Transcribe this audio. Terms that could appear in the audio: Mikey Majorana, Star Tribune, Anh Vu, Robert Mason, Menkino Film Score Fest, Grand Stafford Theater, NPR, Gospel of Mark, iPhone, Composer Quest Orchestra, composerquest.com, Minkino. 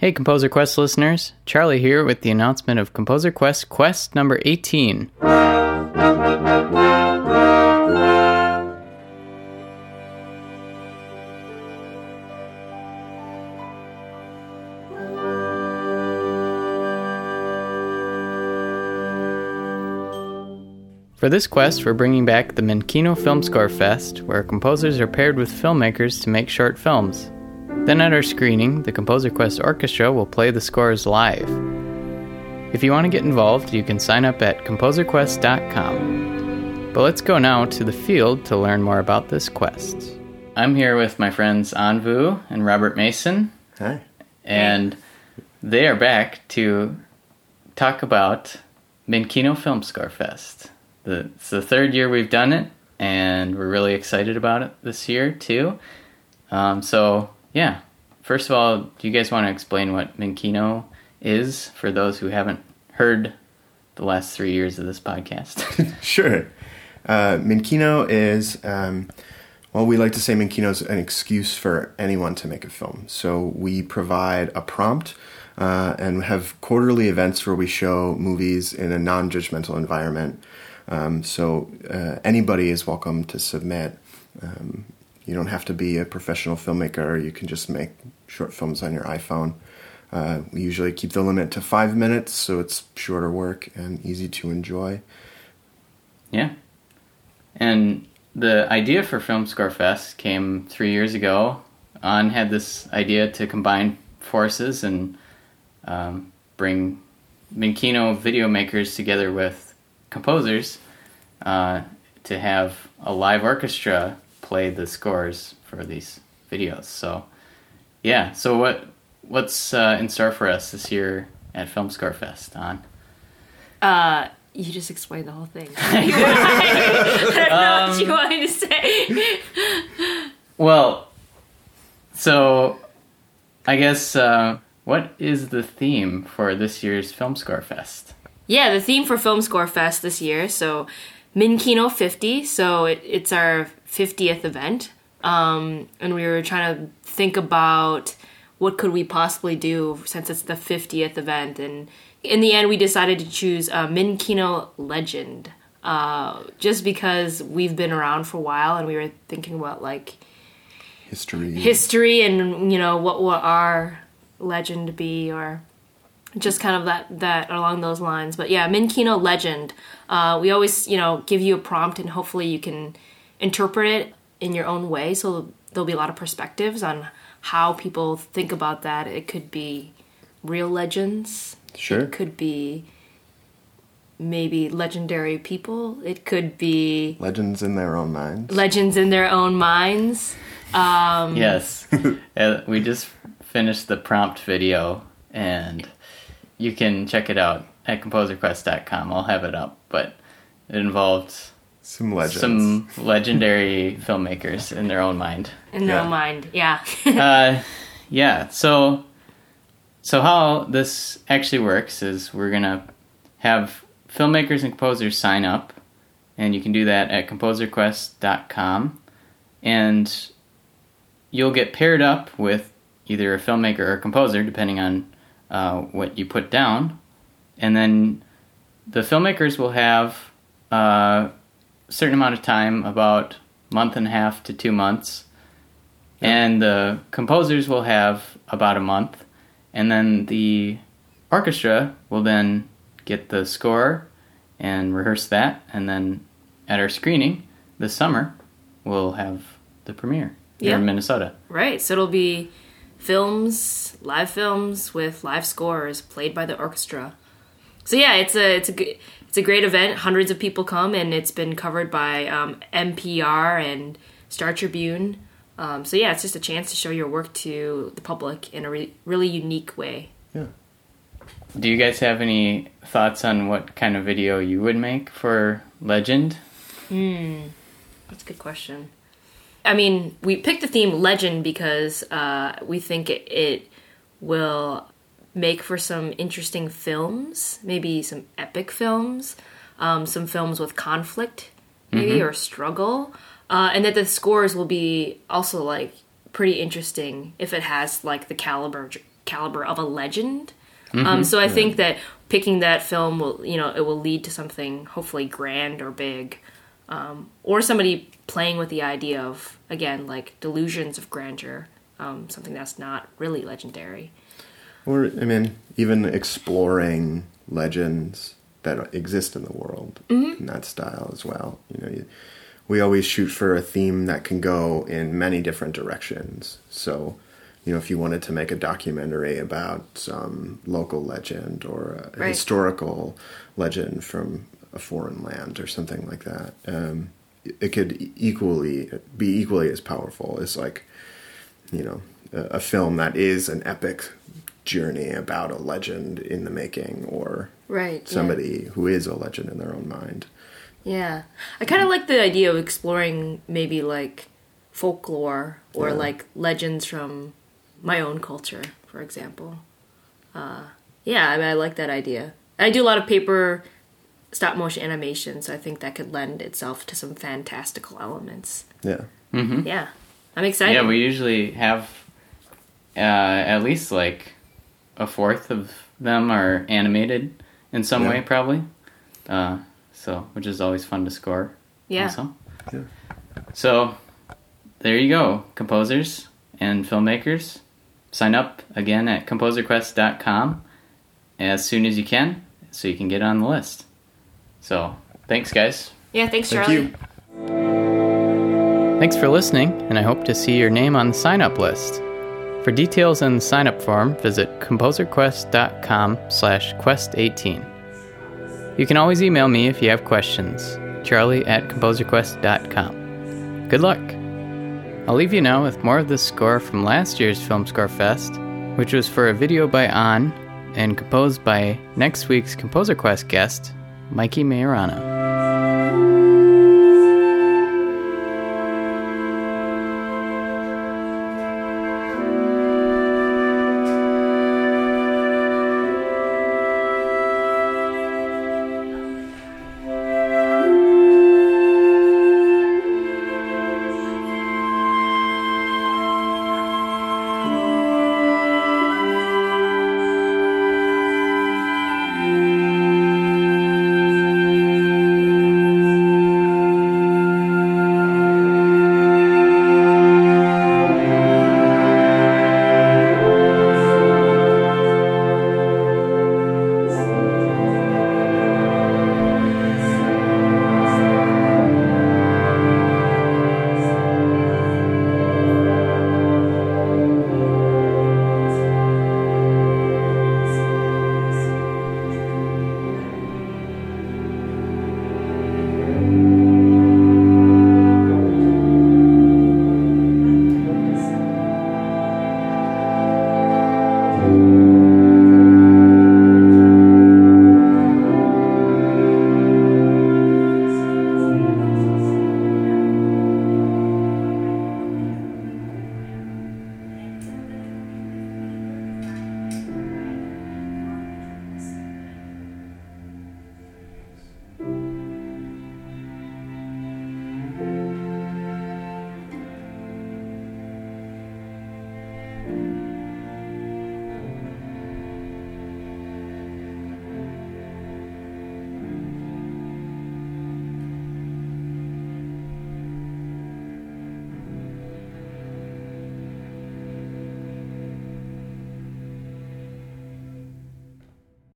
Hey Composer Quest listeners, Charlie here with the announcement of Composer Quest Quest number 18. For this quest, we're bringing back the Menkino Film Score Fest, where composers are paired with filmmakers to make short films. Then at our screening, the Composer Quest Orchestra will play the scores live. If you want to get involved, you can sign up at composerquest.com. But let's go now to the field to learn more about this quest. I'm here with my friends Anh Vu and Robert Mason. Hi. And they are back to talk about Minkino Film Score Fest. It's the third year we've done it, and we're really excited about it this year, too. Yeah. First of all, do you guys want to explain what Minkino is for those who haven't heard the last 3 years of this podcast? Sure. Minkino is, we like to say Minkino is an excuse for anyone to make a film. So we provide a prompt and have quarterly events where we show movies in a non-judgmental environment. Anybody is welcome to submit. You don't have to be a professional filmmaker. You can just make short films on your iPhone. We usually keep the limit to 5 minutes, so it's shorter work and easy to enjoy. Yeah. And the idea for Film Score Fest came 3 years ago. Anh had this idea to combine forces and bring Minkino video makers together with composers to have a live orchestra play the scores for these videos. So, yeah. So what's in store for us this year at Film Score Fest, Anh? You just explained the whole thing. I don't know what you wanted to say. Well, so I guess what is the theme for this year's Film Score Fest? Yeah, the theme for Film Score Fest this year, so Minkino 50, so it's our 50th event, and we were trying to think about what could we possibly do since it's the 50th event, and in the end we decided to choose a Minkino legend, just because we've been around for a while, and we were thinking about like history and, you know, what will our legend be, or just kind of that along those lines. But yeah, Minkino legend. We always, you know, give you a prompt and hopefully you can interpret it in your own way. So there'll be a lot of perspectives on how people think about that. It could be real legends. Sure. It could be maybe legendary people. It could be legends in their own minds. Yes. We just finished the prompt video and you can check it out at composerquest.com. I'll have it up, but it involved some legendary filmmakers in their own mind. So how this actually works is we're going to have filmmakers and composers sign up, and you can do that at composerquest.com, and you'll get paired up with either a filmmaker or a composer, depending on what you put down. And then the filmmakers will have a certain amount of time, about month and a half to 2 months. Yep. And the composers will have about a month. And then the orchestra will then get the score and rehearse that. And then at our screening this summer, we'll have the premiere here in Minnesota. Right. So it'll be live films with live scores played by the orchestra. So yeah, it's a great event. Hundreds of people come, and it's been covered by NPR and Star Tribune. So yeah, it's just a chance to show your work to the public in a really unique way. Yeah. Do you guys have any thoughts on what kind of video you would make for Legend? That's a good question. I mean, we picked the theme legend because we think it will make for some interesting films, maybe some epic films, some films with conflict, maybe, or struggle, and that the scores will be also like pretty interesting if it has like the caliber caliber of a legend. Mm-hmm. So I think that picking that film will, you know, it will lead to something hopefully grand or big, or somebody playing with the idea of, again, like delusions of grandeur, something that's not really legendary. Or, I mean, even exploring legends that exist in the world mm-hmm. in that style as well. You know, we always shoot for a theme that can go in many different directions. So, you know, if you wanted to make a documentary about some local legend or a historical legend from a foreign land or something like that, it could be equally as powerful as, like, you know, a film that is an epic journey about a legend in the making or somebody who is a legend in their own mind. Yeah. I kind of like the idea of exploring maybe like folklore or like legends from my own culture, for example. Yeah, I mean, I like that idea. I do a lot of paper stop motion animation, so I think that could lend itself to some fantastical elements. Yeah. Mm-hmm. Yeah. I'm excited. Yeah, we usually have at least like a fourth of them are animated in some way, probably. So, which is always fun to score. Yeah. Also. Yeah. So, there you go, composers and filmmakers. Sign up again at composerquest.com as soon as you can, so you can get on the list. So, thanks, guys. Yeah, thanks, Charlie. Thank you. Thanks for listening, and I hope to see your name on the sign-up list. For details and the sign-up form, visit composerquest.com/quest18. You can always email me if you have questions, charlie@composerquest.com. Good luck! I'll leave you now with more of this score from last year's Film Score Fest, which was for a video by Anh and composed by next week's Composer Quest guest, Mikey Majorana. Thank you.